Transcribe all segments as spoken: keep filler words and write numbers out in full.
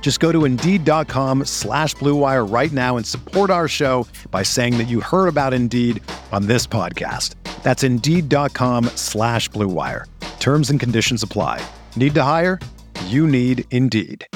Just go to Indeed.com slash Blue Wire right now and support our show by saying that you heard about Indeed on this podcast. That's Indeed.com slash Blue Wire. Terms and conditions apply. Need to hire? You need Indeed.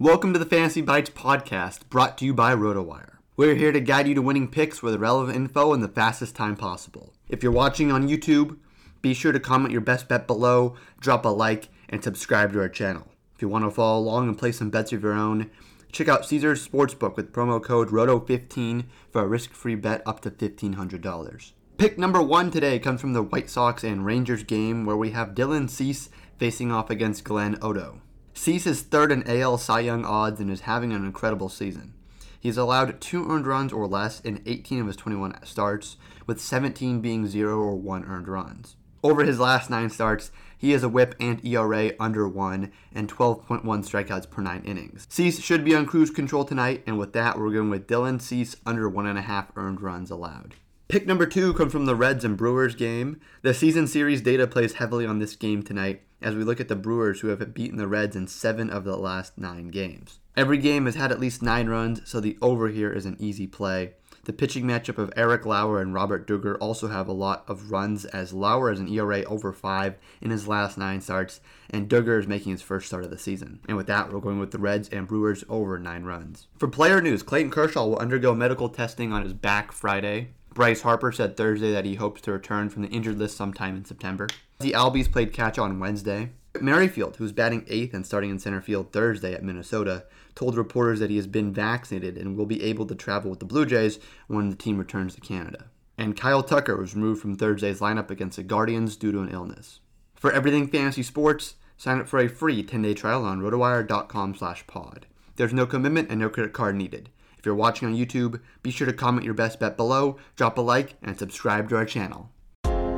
Welcome to the Fantasy Bites podcast, brought to you by Rotowire. We're here to guide you to winning picks with relevant info in the fastest time possible. If you're watching on YouTube, be sure to comment your best bet below, drop a like, and subscribe to our channel. If you want to follow along and play some bets of your own, check out Caesars Sportsbook with promo code R O T O fifteen for a risk-free bet up to fifteen hundred dollars. Pick number one today comes from the White Sox and Rangers game, where we have Dylan Cease facing off against Glenn Odo. Cease is third in A L Cy Young odds and is having an incredible season. He's allowed two earned runs or less in eighteen of his twenty-one starts, with seventeen being zero or one earned runs. Over his last nine starts, he has a whip and E R A under one and twelve point one strikeouts per nine innings. Cease should be on cruise control tonight, and with that, we're going with Dylan Cease under one and a half earned runs allowed. Pick number two comes from the Reds and Brewers game. The season series data plays heavily on this game tonight as we look at the Brewers, who have beaten the Reds in seven of the last nine games. Every game has had at least nine runs, so the over here is an easy play. The pitching matchup of Eric Lauer and Robert Dugger also have a lot of runs, as Lauer has an E R A over five in his last nine starts, and Dugger is making his first start of the season. And with that, we're going with the Reds and Brewers over nine runs. For player news, Clayton Kershaw will undergo medical testing on his back Friday. Bryce Harper said Thursday that he hopes to return from the injured list sometime in September. The Albies played catch on Wednesday. Merrifield, who's batting eighth and starting in center field Thursday at Minnesota, told reporters that he has been vaccinated and will be able to travel with the Blue Jays when the team returns to Canada. And Kyle Tucker was removed from Thursday's lineup against the Guardians due to an illness. For everything fantasy sports, sign up for a free ten-day trial on rotowire.com slash pod. There's no commitment and no credit card needed. If you're watching on YouTube, be sure to comment your best bet below, drop a like, and subscribe to our channel.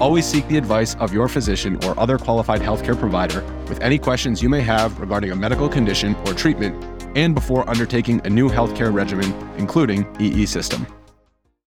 Always seek the advice of your physician or other qualified healthcare provider with any questions you may have regarding a medical condition or treatment and before undertaking a new healthcare regimen, including E E System.